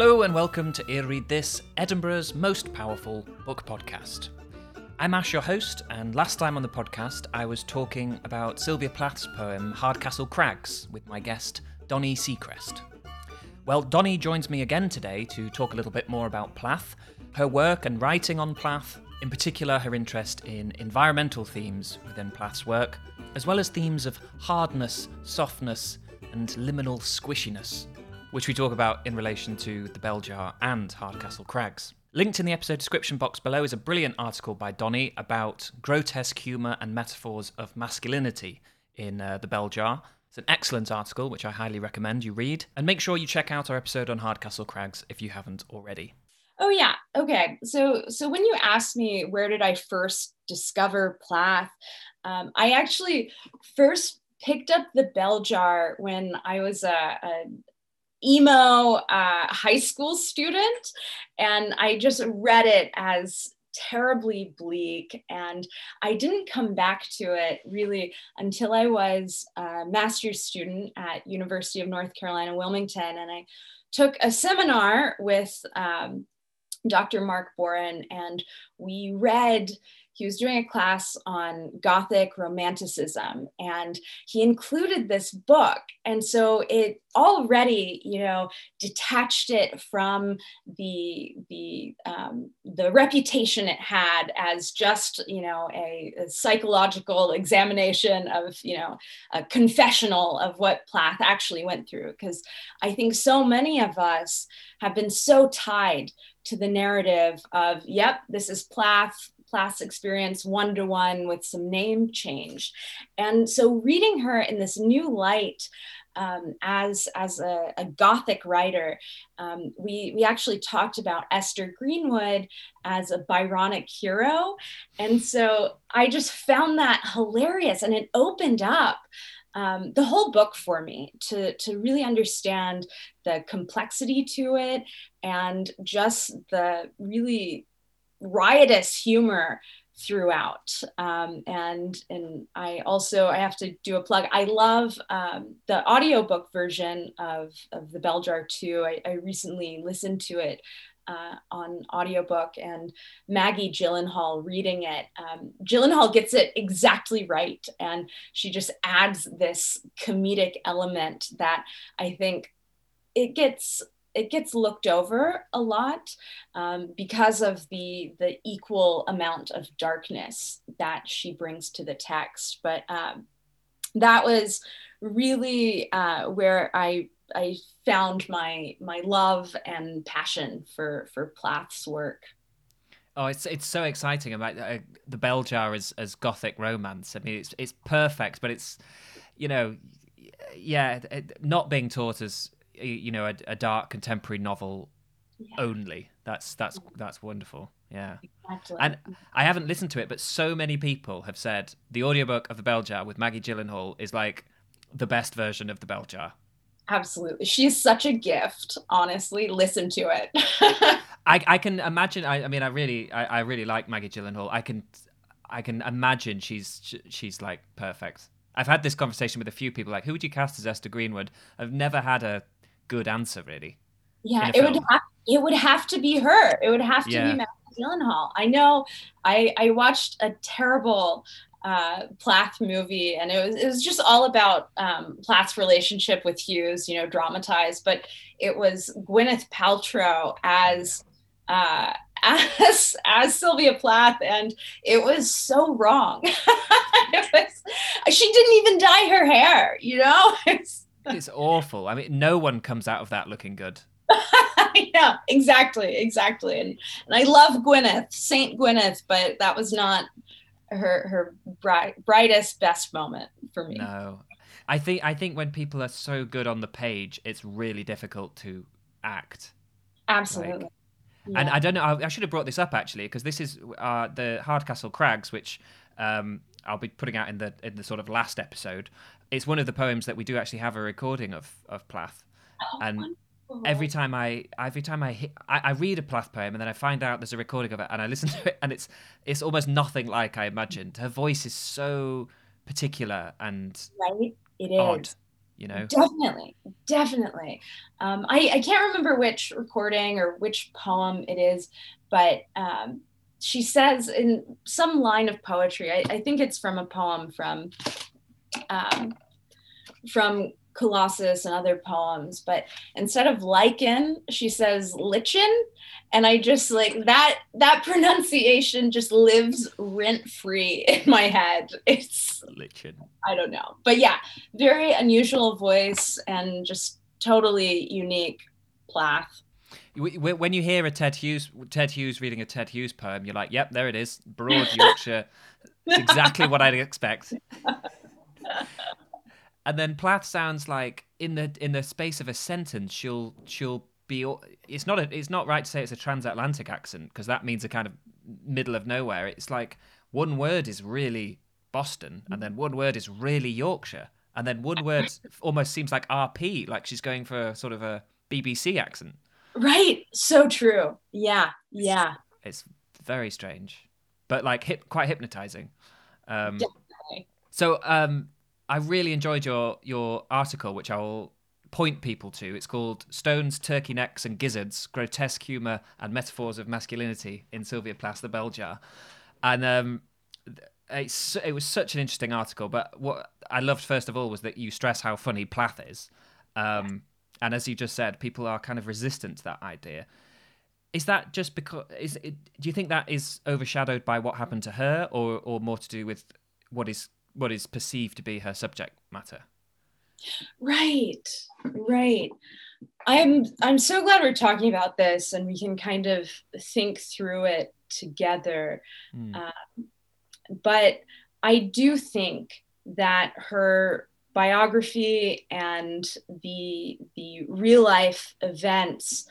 Hello and welcome to Ear Read This, Edinburgh's most powerful book podcast. I'm Ash, your host, and last time on the podcast I was talking about Sylvia Plath's poem Hardcastle Crags with my guest Donnie Secrist. Well, Donnie joins me again today to talk a little bit more about Plath, her work and writing on Plath, in particular her interest in environmental themes within Plath's work, as well as themes of hardness, softness, and liminal squishiness, which we talk about in relation to The Bell Jar and Hardcastle Crags. Linked in the episode description box below is a brilliant article by Donnie about grotesque humour and metaphors of masculinity in The Bell Jar. It's an excellent article, which I highly recommend you read. And make sure you check out our episode on Hardcastle Crags if you haven't already. Oh yeah, okay. So when you asked me where did I first discover Plath, I actually first picked up The Bell Jar when I was an emo high school student, and I just read it as terribly bleak, and I didn't come back to it really until I was a master's student at University of North Carolina, Wilmington, and I took a seminar with Dr. Mark Boren, and we read, he was doing a class on Gothic romanticism, and he included this book. And so it already, detached it from the reputation it had as just, a psychological examination of, a confessional of what Plath actually went through. Because I think so many of us have been so tied to the narrative of, yep, this is Plath's experience one-to-one with some name change. And so reading her in this new light as a Gothic writer, we actually talked about Esther Greenwood as a Byronic hero. And so I just found that hilarious, and it opened up the whole book for me to really understand the complexity to it and just the really riotous humor throughout. And I have to do a plug. I love the audiobook version of The Bell Jar too. I recently listened to it on audiobook, and Maggie Gyllenhaal reading it. Gyllenhaal gets it exactly right, and she just adds this comedic element that I think it gets looked over a lot because of the equal amount of darkness that she brings to the text. But that was really where I found my love and passion for Plath's work. Oh, it's so exciting about The Bell Jar as Gothic romance. I mean, it's perfect, but it's not being taught as a dark contemporary novel only. That's wonderful. Yeah, exactly. And I haven't listened to it, but so many people have said the audiobook of The Bell Jar with Maggie Gyllenhaal is like the best version of The Bell Jar. Absolutely. She's such a gift, honestly. Listen to it. I can imagine. I really like Maggie Gyllenhaal. I can imagine she's like perfect. I've had this conversation with a few people, like, who would you cast as Esther Greenwood? I've never had a good answer, really. Yeah, it would have to be her. It would have to be Maggie Gyllenhaal. I know. I watched a terrible Plath movie, and it was just all about Plath's relationship with Hughes, dramatized, but it was Gwyneth Paltrow as Sylvia Plath, and it was so wrong. She didn't even dye her hair, It's awful. I mean, no one comes out of that looking good. Yeah, exactly. And I love Gwyneth, Saint Gwyneth, but that was not her brightest, best moment for me. No, I think when people are so good on the page, it's really difficult to act. Absolutely. Yeah. And I don't know, I should have brought this up actually, because this is the Hardcastle Crags, which I'll be putting out in the sort of last episode. It's one of the poems that we do actually have a recording of Plath. Oh, and wonderful. Every time I read a Plath poem and then I find out there's a recording of it and I listen to it, and it's almost nothing like I imagined. Her voice is so particular and right? It is. Odd. you know? Definitely. I can't remember which recording or which poem it is, but she says in some line of poetry, I think it's from a poem from Colossus and other poems, but instead of lichen, she says lichen. And I just like that pronunciation just lives rent free in my head. It's lichen. I don't know. But yeah, very unusual voice and just totally unique Plath. When you hear a Ted Hughes reading a Ted Hughes poem, you're like, yep, there it is. Broad Yorkshire. It's exactly what I'd expect. And then Plath sounds like in the space of a sentence, she'll be. It's not right to say it's a transatlantic accent because that means a kind of middle of nowhere. It's like one word is really Boston, and then one word is really Yorkshire, and then one word almost seems like RP, like she's going for a sort of a BBC accent. Right. So true. Yeah. It's very strange, but like quite hypnotizing. Definitely. So. I really enjoyed your article, which I will point people to. It's called Stones, Turkey Necks and Gizzards, Grotesque Humour and Metaphors of Masculinity in Sylvia Plath's The Bell Jar. And it was such an interesting article. But what I loved, first of all, was that you stress how funny Plath is. And as you just said, people are kind of resistant to that idea. Is that just because... do you think that is overshadowed by what happened to her or more to do with what is perceived to be her subject matter? Right. I'm so glad we're talking about this and we can kind of think through it together. But I do think that her biography and the real life events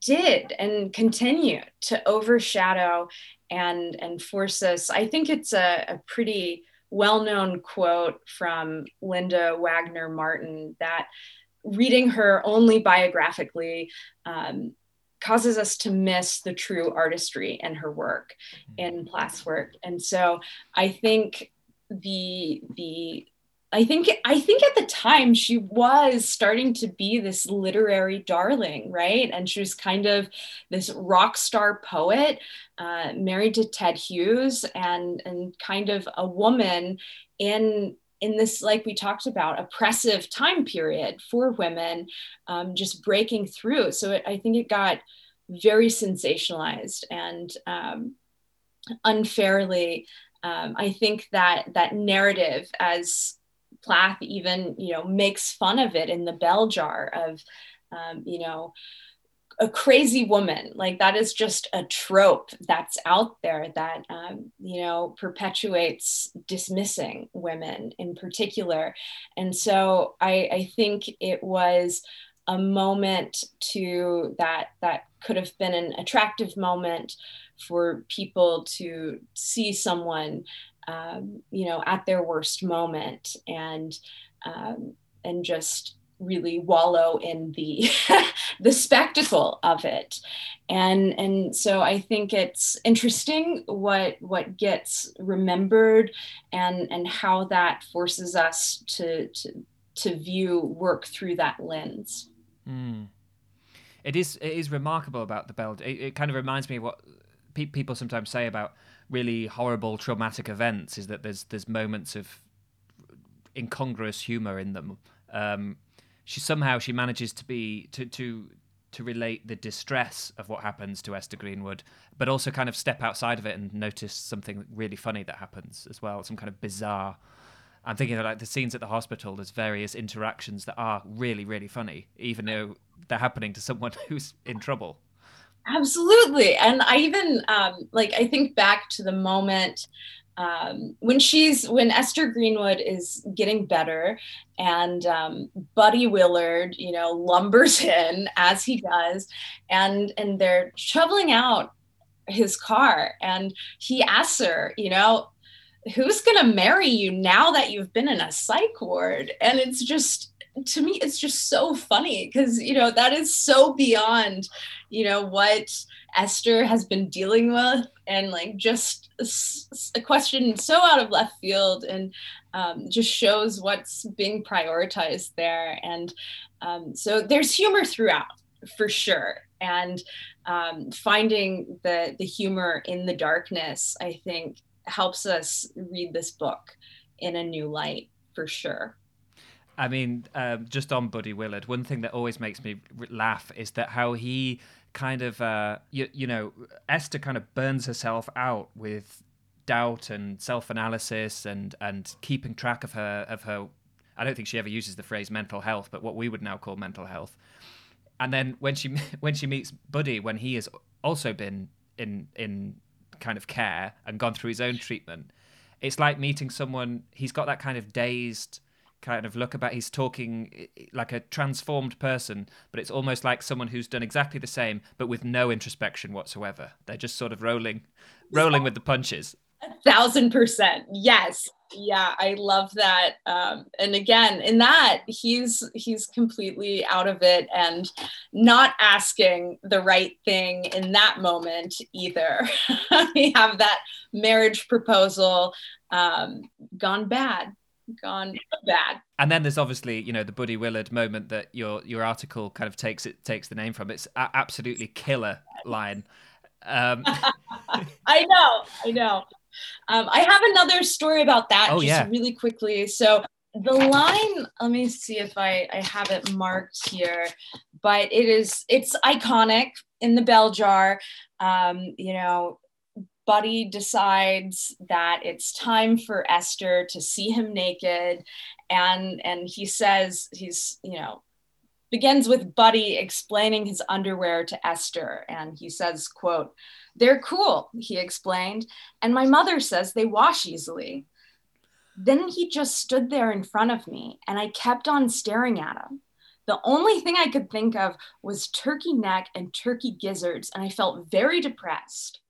did and continue to overshadow and force us. I think it's a pretty well-known quote from Linda Wagner-Martin that reading her only biographically causes us to miss the true artistry in her work, in Plath's work. And so I think at the time she was starting to be this literary darling, right? And she was kind of this rock star poet, married to Ted Hughes, and kind of a woman in this, like we talked about, oppressive time period for women, just breaking through. So I think it got very sensationalized and unfairly. I think that narrative, as Plath even, makes fun of it in The Bell Jar of, a crazy woman. Like that is just a trope that's out there that, perpetuates dismissing women in particular. And so I think it was a moment to that could have been an attractive moment for people to see someone at their worst moment and just really wallow in the the spectacle of it. And so I think it's interesting what gets remembered and how that forces us to view work through that lens. It is remarkable about The Bell. It kind of reminds me of what people sometimes say about really horrible traumatic events, is that there's moments of incongruous humor in them. She manages to relate the distress of what happens to Esther Greenwood, but also kind of step outside of it and notice something really funny that happens as well. Some kind of bizarre, I'm thinking of like the scenes at the hospital, there's various interactions that are really, really funny, even though they're happening to someone who's in trouble. Absolutely. And I even I think back to the moment when Esther Greenwood is getting better and Buddy Willard, lumbers in as he does and they're shoveling out his car and he asks her, who's going to marry you now that you've been in a psych ward? And it's just to me, it's just so funny because, you know, that is so beyond, you know, what Esther has been dealing with, and like just a question so out of left field, and just shows what's being prioritized there. And so there's humor throughout for sure. And finding the humor in the darkness, I think, helps us read this book in a new light for sure. I mean, just on Buddy Willard, one thing that always makes me laugh is that how he kind of, you know, Esther kind of burns herself out with doubt and self-analysis and keeping track of her. I don't think she ever uses the phrase mental health, but what we would now call mental health. And then when she meets Buddy, when he has also been in kind of care and gone through his own treatment, it's like meeting someone. He's got that kind of dazed kind of look about. He's talking like a transformed person, but it's almost like someone who's done exactly the same, but with no introspection whatsoever. They're just sort of rolling with the punches. 1,000%. Yes. Yeah, I love that. And again, in that, he's completely out of it and not asking the right thing in that moment either. We have that marriage proposal gone bad. And then there's obviously, you know, the Buddy Willard moment that your article kind of takes the name from. It's absolutely killer line. I know. I have another story about that really quickly. So the line, let me see if I have it marked here, but it's iconic in The Bell Jar. You know, Buddy decides that it's time for Esther to see him naked. And he says, begins with Buddy explaining his underwear to Esther. And he says, quote, "They're cool," he explained. "And my mother says they wash easily." Then he just stood there in front of me and I kept on staring at him. The only thing I could think of was turkey neck and turkey gizzards. And I felt very depressed.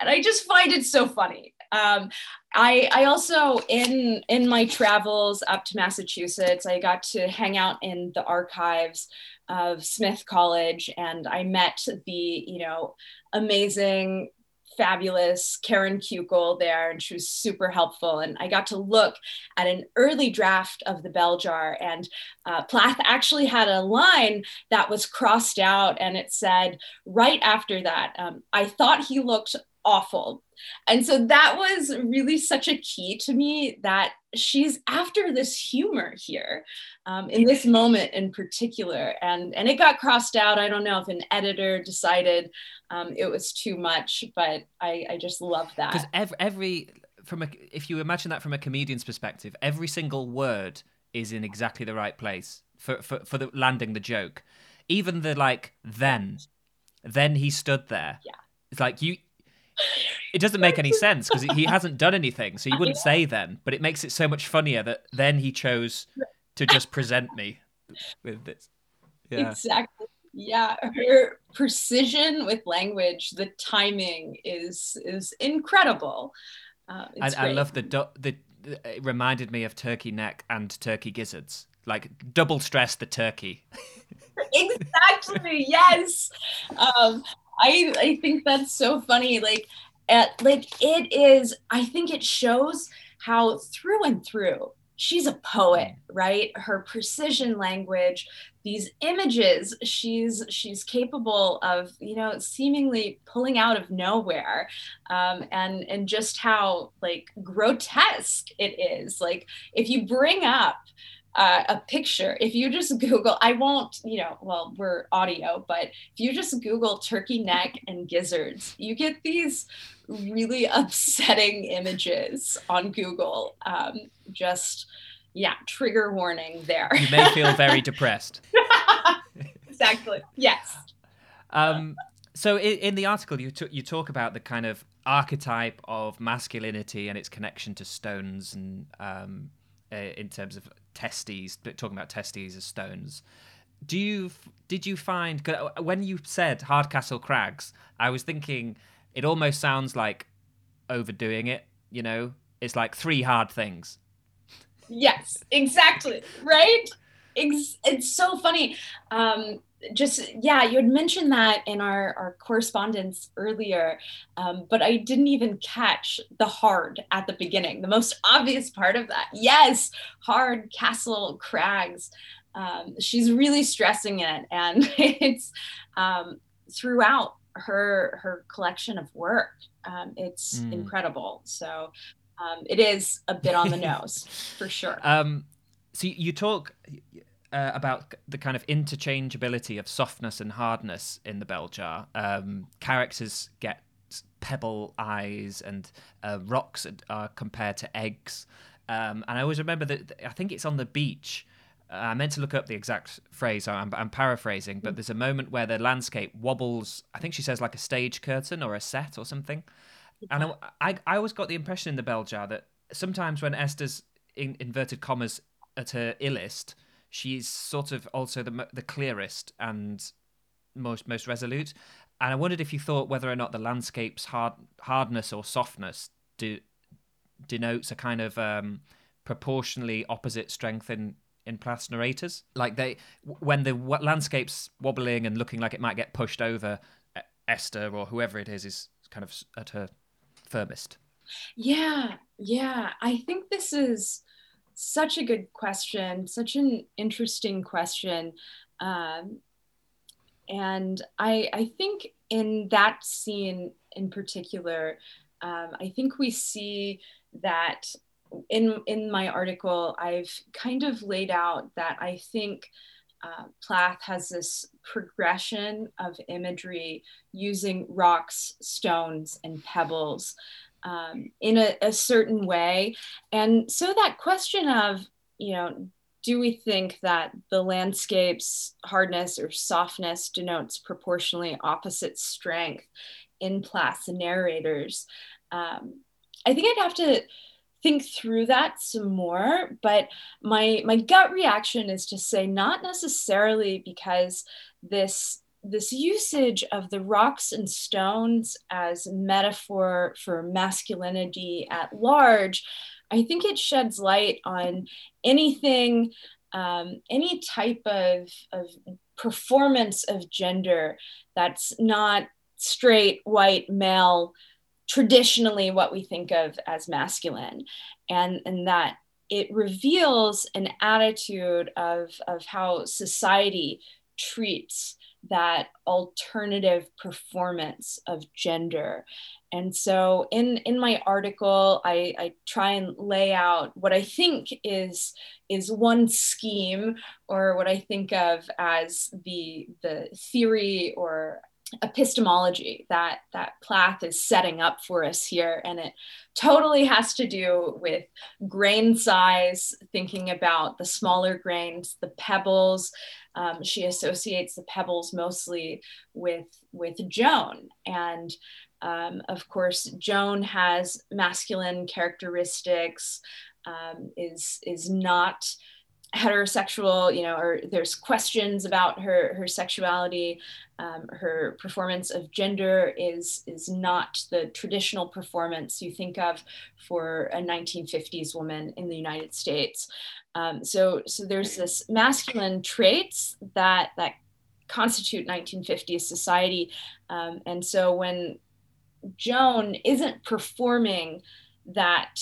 And I just find it so funny. I also, in my travels up to Massachusetts, I got to hang out in the archives of Smith College, and I met the, amazing, fabulous Karen Kukol there, and she was super helpful. And I got to look at an early draft of The Bell Jar, and Plath actually had a line that was crossed out, and it said right after that, "I thought he looked awful." And so that was really such a key to me, that she's after this humor here, in this moment in particular. And it got crossed out. I don't know if an editor decided it was too much, but I just love that. Because if you imagine that from a comedian's perspective, every single word is in exactly the right place for the landing the joke. Even the then he stood there. Yeah. It's like it doesn't make any sense because he hasn't done anything, so you wouldn't say then, but it makes it so much funnier that then he chose to just present me with this. Yeah. Exactly. Yeah, her precision with language, the timing is incredible. I love the it reminded me of turkey neck and turkey gizzards, like double stress the turkey. Exactly. Yes. I think that's so funny. It is, I think it shows how through and through she's a poet, right? Her precision language, these images she's capable of, seemingly pulling out of nowhere, and just how grotesque it is. If you bring up a picture, if you just Google, I won't, we're audio, but if you just Google turkey neck and gizzards, you get these really upsetting images on Google. Trigger warning there. You may feel very depressed. Exactly. Yes. So in the article, you talk about the kind of archetype of masculinity and its connection to stones and, in terms of testes, but talking about testes as stones. Did you find, cause when you said Hardcastle Crags, I was thinking it almost sounds like overdoing it, it's like three hard things. Yes, exactly, right? It's so funny. You had mentioned that in our correspondence earlier, but I didn't even catch the hard at the beginning, the most obvious part of that. Yes, Hardcastle Crags. She's really stressing it, and it's throughout her collection of work. It's incredible. So it is a bit on the nose for sure. So you talk about the kind of interchangeability of softness and hardness in The Bell Jar. Characters get pebble eyes, and rocks are compared to eggs. And I always remember that I think it's on the beach. I meant to look up the exact phrase, I'm paraphrasing, but there's a moment where the landscape wobbles, I think she says like a stage curtain or a set or something. And I always got the impression in The Bell Jar that sometimes when Esther's, in inverted commas, at her illest, she's sort of also the clearest and most resolute. And I wondered if you thought whether or not the landscape's hardness or softness denotes a kind of proportionally opposite strength in Plath's narrators, like when the landscape's wobbling and looking like it might get pushed over, Esther or whoever it is kind of at her firmest. Yeah. I think this is such a good question, such an interesting question. And I think in that scene in particular, I think we see that in my article, I've kind of laid out that I think Plath has this progression of imagery using rocks, stones, and pebbles in a certain way. And so that question of, do we think that the landscape's hardness or softness denotes proportionally opposite strength in Plath's narrators? I think I'd have to think through that some more, but my gut reaction is to say not necessarily, because this usage of the rocks and stones as metaphor for masculinity at large, I think it sheds light on anything, any type of performance of gender that's not straight, white, male, traditionally what we think of as masculine, and that it reveals an attitude of how society treats that alternative performance of gender. And so in my article, I try and lay out what I think is one scheme, or what I think of as the theory or epistemology that Plath is setting up for us here. And it totally has to do with grain size, thinking about the smaller grains, the pebbles. She associates the pebbles mostly with Joan. And of course, Joan has masculine characteristics, is not heterosexual, or there's questions about her sexuality. Her performance of gender is not the traditional performance you think of for a 1950s woman in the United States. So there's this masculine traits that constitute 1950s society. And so when Joan isn't performing that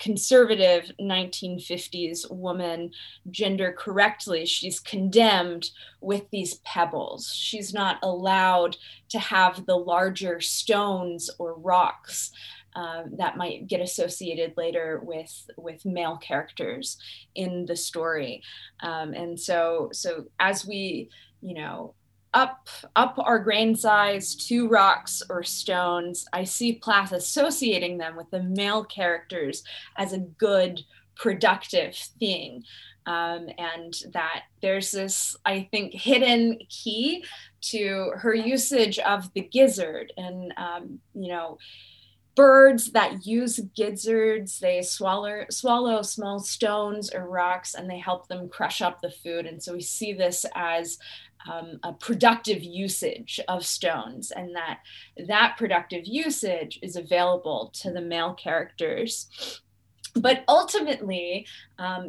conservative 1950s woman gender correctly, she's condemned with these pebbles. She's not allowed to have the larger stones or rocks that might get associated later with male characters in the story. And so as we, up our grain size to rocks or stones, I see Plath associating them with the male characters as a good, productive thing. And that there's this, I think, hidden key to her usage of the gizzard. And, birds that use gizzards, they swallow small stones or rocks, and they help them crush up the food. And so we see this as a productive usage of stones, and that productive usage is available to the male characters. But ultimately,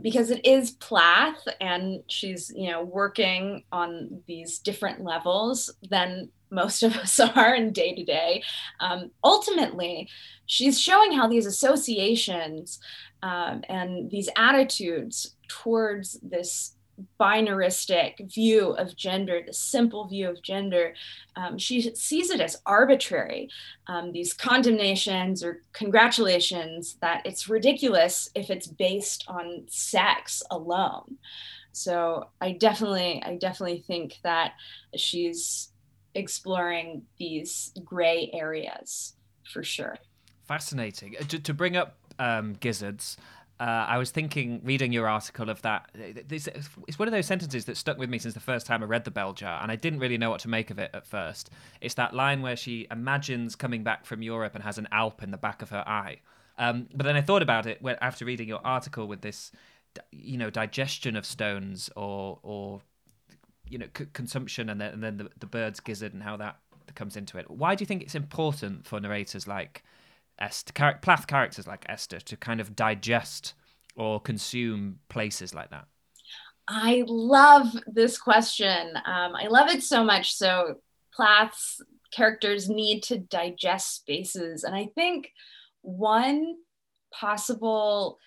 because it is Plath and she's, you know, working on these different levels than most of us are in day to day, ultimately, she's showing how these associations and these attitudes towards this binaristic view of gender, the simple view of gender, she sees it as arbitrary, these condemnations or congratulations, that it's ridiculous if it's based on sex alone. So I definitely think that she's exploring these gray areas for sure. Fascinating. To bring up gizzards, I was thinking, reading your article of that, it's one of those sentences that stuck with me since the first time I read The Bell Jar, and I didn't really know what to make of it at first. It's that line where she imagines coming back from Europe and has an Alp in the back of her eye. But then I thought about it after reading your article with this, you know, digestion of stones or you know, consumption, and then the bird's gizzard and how that comes into it. Why do you think it's important for narrators like Plath characters like Esther to kind of digest or consume places like that? I love this question. I love it so much. So Plath's characters need to digest spaces. And I think one possible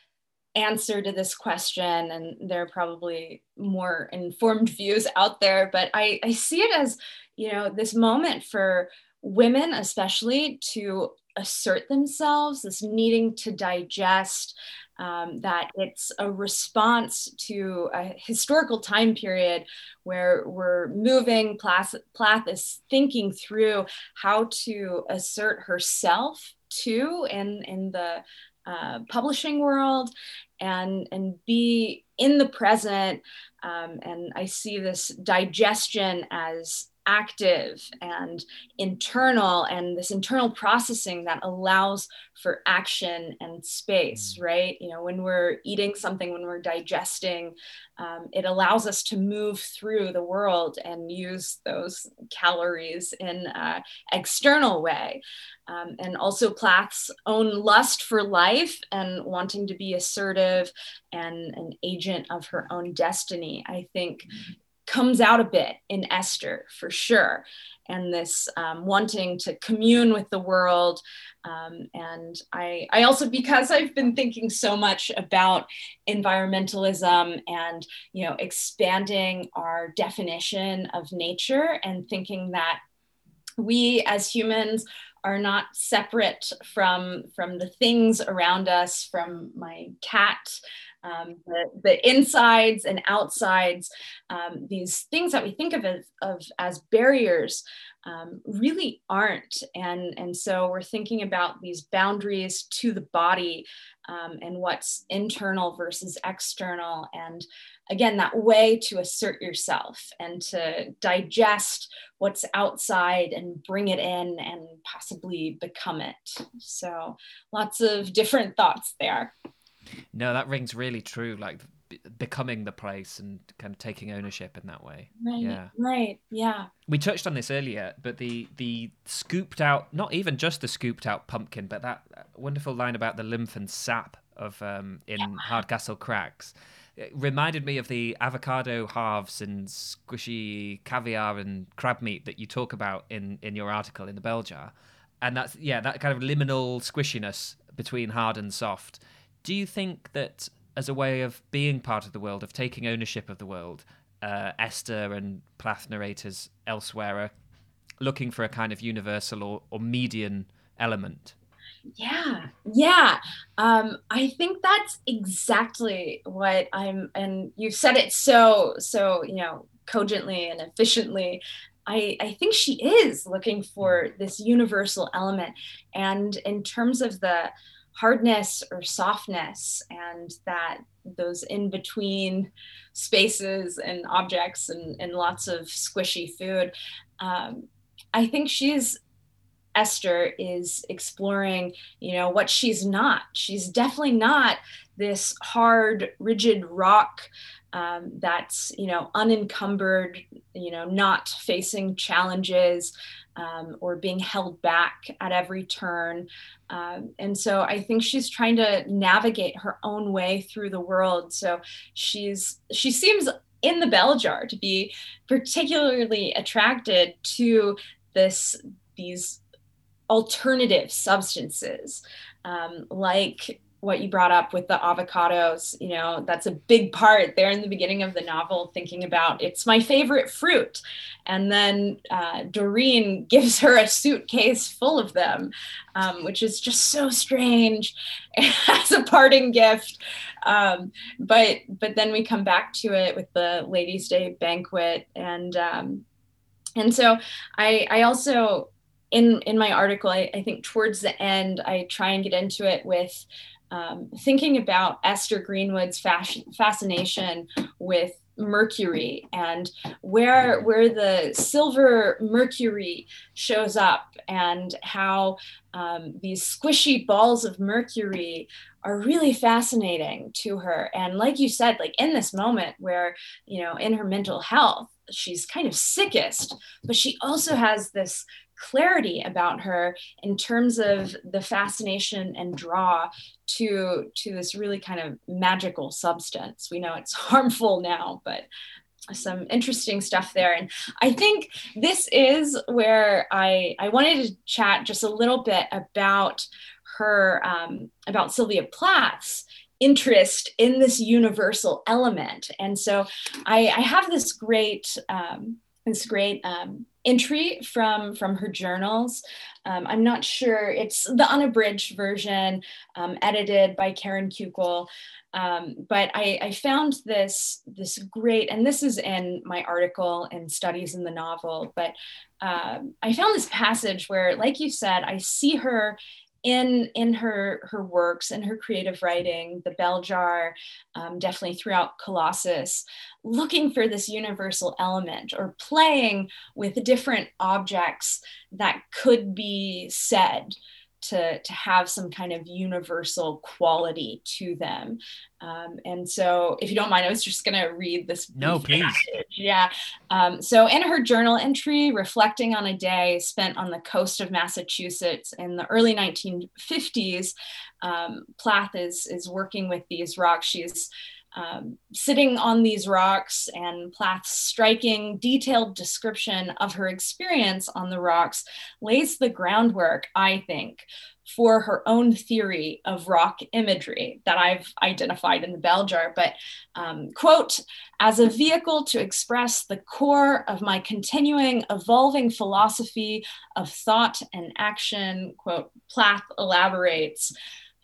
answer to this question, and there are probably more informed views out there, but I see it as, you know, this moment for women especially to assert themselves, this needing to digest, that it's a response to a historical time period where we're moving. Plath is thinking through how to assert herself too in the publishing world and be in the present. And I see this digestion as active and internal, and this internal processing that allows for action and space, right? You know, when we're eating something, when we're digesting, it allows us to move through the world and use those calories in an external way. And also Plath's own lust for life and wanting to be assertive and an agent of her own destiny, I think, comes out a bit in Esther for sure. And this wanting to commune with the world. And I also, because I've been thinking so much about environmentalism and, you know, expanding our definition of nature and thinking that we as humans are not separate from the things around us, from my cat, the insides and outsides, these things that we think of as barriers really aren't. And so we're thinking about these boundaries to the body and what's internal versus external. And again, that way to assert yourself and to digest what's outside and bring it in and possibly become it. So lots of different thoughts there. No, that rings really true, like becoming the place and kind of taking ownership in that way. Right, yeah. Right, yeah. We touched on this earlier, but the scooped out, not even just the scooped out pumpkin, but that wonderful line about the lymph and sap of in Hardcastle Crags. It reminded me of the avocado halves and squishy caviar and crab meat that you talk about in your article in The Bell Jar. And that's, yeah, that kind of liminal squishiness between hard and soft. Do you think that as a way of being part of the world, of taking ownership of the world, Esther and Plath narrators elsewhere are looking for a kind of universal or median element? Yeah. I think that's exactly what and you've said it so, you know, cogently and efficiently. I think she is looking for this universal element. And in terms of the hardness or softness, and that those in-between spaces and objects and lots of squishy food, I think she's Esther is exploring, you know, what she's not. She's definitely not this hard, rigid rock that's, you know, unencumbered, you know, not facing challenges or being held back at every turn. And so I think she's trying to navigate her own way through the world. So she seems in The Bell Jar to be particularly attracted to these alternative substances, like what you brought up with the avocados. You know, that's a big part there in the beginning of the novel, thinking about it's my favorite fruit. And then Doreen gives her a suitcase full of them, which is just so strange as a parting gift. But then we come back to it with the Ladies' Day banquet. And so I also, in my article, I think towards the end, I try and get into it with thinking about Esther Greenwood's fascination with mercury and where the silver mercury shows up, and how these squishy balls of mercury are really fascinating to her. And like you said, like in this moment where, you know, in her mental health, she's kind of sickest, but she also has this clarity about her in terms of the fascination and draw to this really kind of magical substance. We know it's harmful now, but some interesting stuff there. And I think this is where I wanted to chat just a little bit about her, about Sylvia Plath's interest in this universal element. And so I have this great entry from her journals. I'm not sure, it's the unabridged version, edited by Karen Kukol. But I found this great, and this is in my article in Studies in the Novel, but I found this passage where, like you said, I see her in her works and her creative writing, The Bell Jar, definitely throughout Colossus, looking for this universal element or playing with different objects that could be said to have some kind of universal quality to them. And so if you don't mind, I was just going to read this. No, please. Passage. Yeah. So in her journal entry, reflecting on a day spent on the coast of Massachusetts in the early 1950s, Plath is working with these rocks. She's sitting on these rocks, and Plath's striking, detailed description of her experience on the rocks lays the groundwork, I think, for her own theory of rock imagery that I've identified in The Bell Jar. But, quote, as a vehicle to express the core of my continuing evolving philosophy of thought and action, quote, Plath elaborates,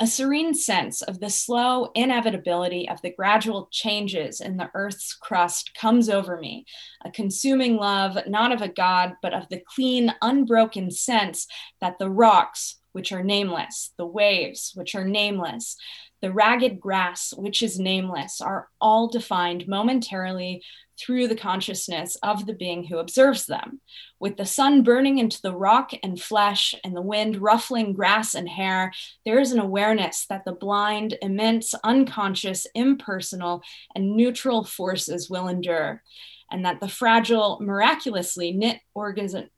a serene sense of the slow inevitability of the gradual changes in the earth's crust comes over me, a consuming love, not of a god, but of the clean, unbroken sense that the rocks, which are nameless, the waves, which are nameless, the ragged grass, which is nameless, are all defined momentarily through the consciousness of the being who observes them. With the sun burning into the rock and flesh and the wind ruffling grass and hair, there is an awareness that the blind, immense, unconscious, impersonal, and neutral forces will endure, and that the fragile, miraculously knit organism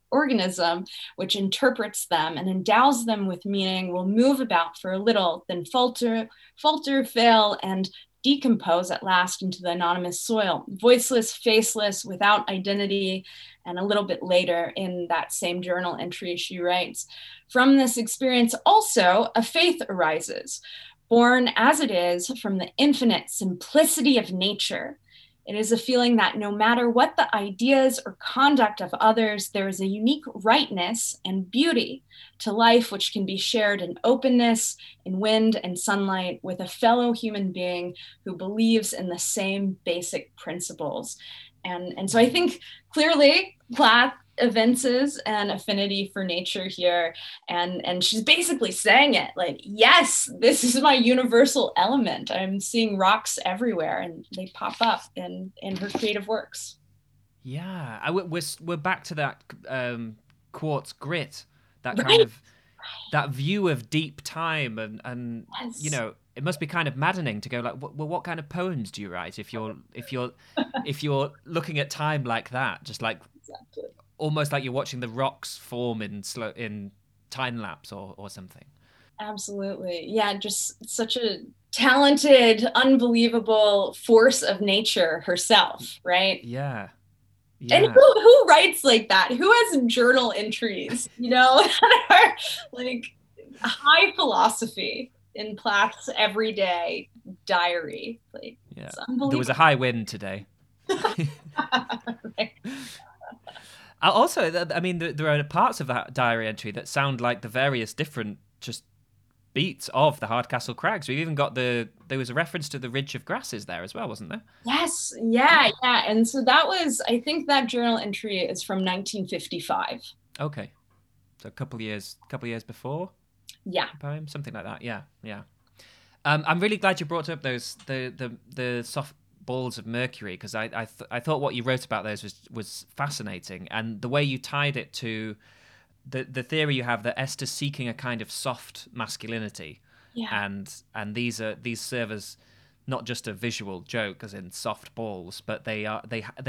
which interprets them and endows them with meaning will move about for a little, then falter, fail, and decompose at last into the anonymous soil, voiceless, faceless, without identity. And a little bit later in that same journal entry, she writes, from this experience also a faith arises, born as it is from the infinite simplicity of nature. It is a feeling that no matter what the ideas or conduct of others, there is a unique rightness and beauty to life which can be shared in openness, in wind and sunlight, with a fellow human being who believes in the same basic principles. And so I think clearly Plath evinces an affinity for nature here. And she's basically saying it like, yes, this is my universal element. I'm seeing rocks everywhere, and they pop up in her creative works. Yeah, we're back to that quartz grit that kind of that view of deep time and yes. you know, it must be kind of maddening to go like, well, what kind of poems do you write if you're looking at time like that, just like exactly. almost like you're watching the rocks form in time lapse or something. Absolutely. Yeah, just such a talented, unbelievable force of nature herself, right? Yeah. Yeah. And who writes like that? Who has journal entries, you know, that are like high philosophy in Plath's everyday diary? Like, yeah. There was a high wind today. Right. Also, I mean, there are parts of that diary entry that sound like the various different just beats of the Hardcastle Crags. We've even got there was a reference to the ridge of grasses there as well, wasn't there? Yes, yeah. And so that was, I think that journal entry is from 1955. Okay. So a couple of years before? Yeah. Poem, something like that, yeah. I'm really glad you brought up those, the soft balls of mercury, because I thought what you wrote about those was fascinating. And the way you tied it to the theory you have that Esther's seeking a kind of soft masculinity, yeah. and these serve as not just a visual joke, as in soft balls, but they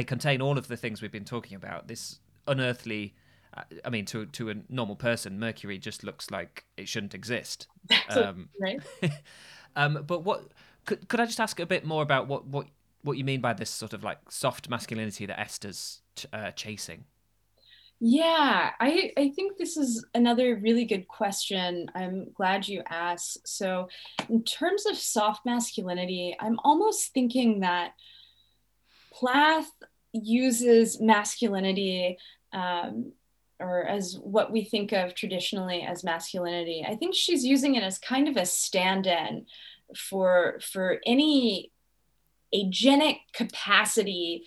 contain all of the things we've been talking about. This unearthly, I mean, to a normal person, Mercury just looks like it shouldn't exist. That's right. But what could I just ask a bit more about what you mean by this sort of like soft masculinity that Esther's chasing? Yeah, I think this is another really good question. I'm glad you asked. So in terms of soft masculinity, I'm almost thinking that Plath uses masculinity or as what we think of traditionally as masculinity. I think she's using it as kind of a stand-in for any agenic capacity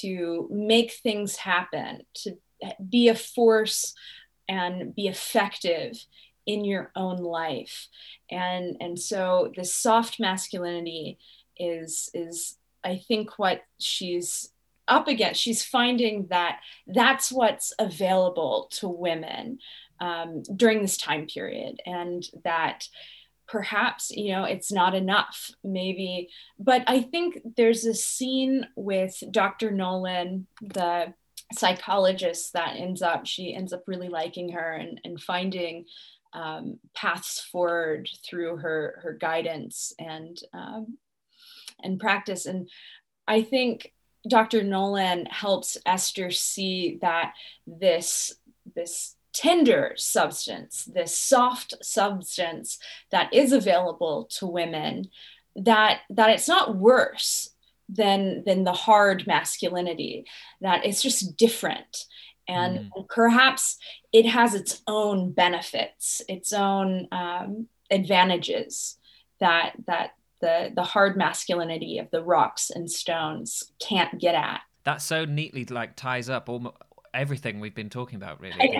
to make things happen, to be a force and be effective in your own life. And so the soft masculinity is I think what she's up against. She's finding that that's what's available to women during this time period, and that perhaps, you know, it's not enough, maybe. But I think there's a scene with Dr. Nolan, the psychologist that she ends up really liking her and finding paths forward through her guidance and practice. And I think Dr. Nolan helps Esther see that this tender substance, this soft substance that is available to women, that it's not worse than the hard masculinity, that it's just different. And perhaps it has its own benefits, its own advantages that the hard masculinity of the rocks and stones can't get at. That so neatly like ties up everything we've been talking about, really.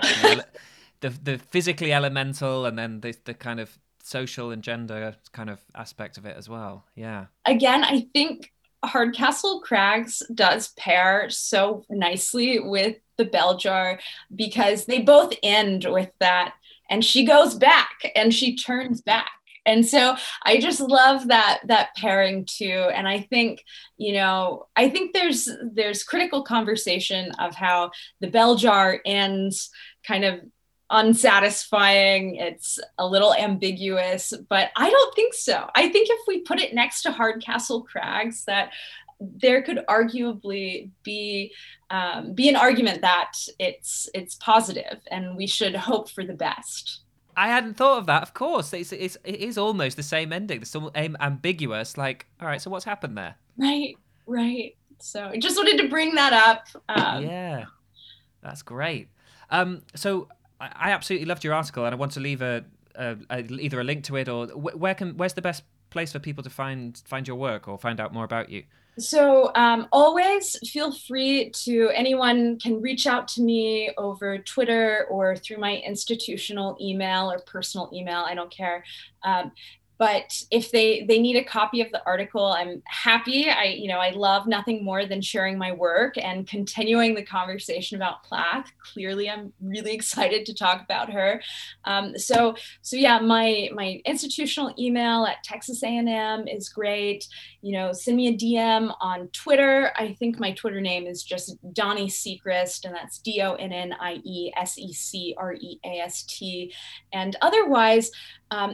The physically elemental, and then the kind of social and gender kind of aspect of it as well. Yeah. Again, I think Hardcastle Crags does pair so nicely with the Bell Jar, because they both end with that, and she goes back and she turns back. And so I just love that pairing too. And I think, you know, I think there's critical conversation of how the Bell Jar ends kind of unsatisfying, it's a little ambiguous, but I don't think so. I think if we put it next to Hardcastle Crags, that there could arguably be an argument that it's positive, and we should hope for the best. I hadn't thought of that. Of course, it is almost the same ending. It's ambiguous. Like, all right, so what's happened there? Right. So I just wanted to bring that up. Yeah, that's great. So I absolutely loved your article, and I want to leave either a link to it, or where's the best place for people to find your work or find out more about you? So always feel free to, anyone can reach out to me over Twitter or through my institutional email or personal email, I don't care. But if they need a copy of the article, I'm happy. I love nothing more than sharing my work and continuing the conversation about Plath. Clearly, I'm really excited to talk about her. My institutional email at Texas A&M is great. Send me a DM on Twitter. I think my Twitter name is just Donnie Secrist, and that's DonnieSecrest. And otherwise,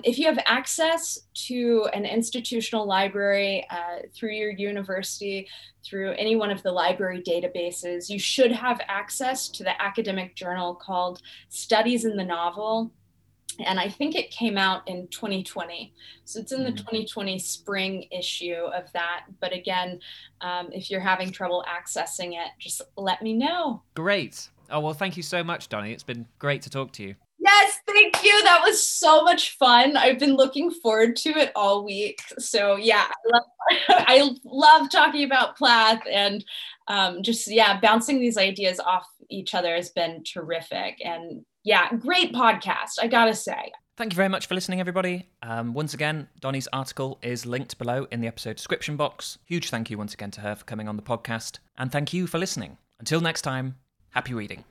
if you have access to an institutional library through your university, through any one of the library databases, you should have access to the academic journal called Studies in the Novel. And I think it came out in 2020. So it's in the 2020 spring issue of that. But again, if you're having trouble accessing it, just let me know. Great. Oh, well, thank you so much, Donnie. It's been great to talk to you. Yes, thank you. That was so much fun. I've been looking forward to it all week. So yeah, I love talking about Plath, and bouncing these ideas off each other has been terrific. And yeah, great podcast, I gotta say. Thank you very much for listening, everybody. Once again, Donnie's article is linked below in the episode description box. Huge thank you once again to her for coming on the podcast. And thank you for listening. Until next time, happy reading.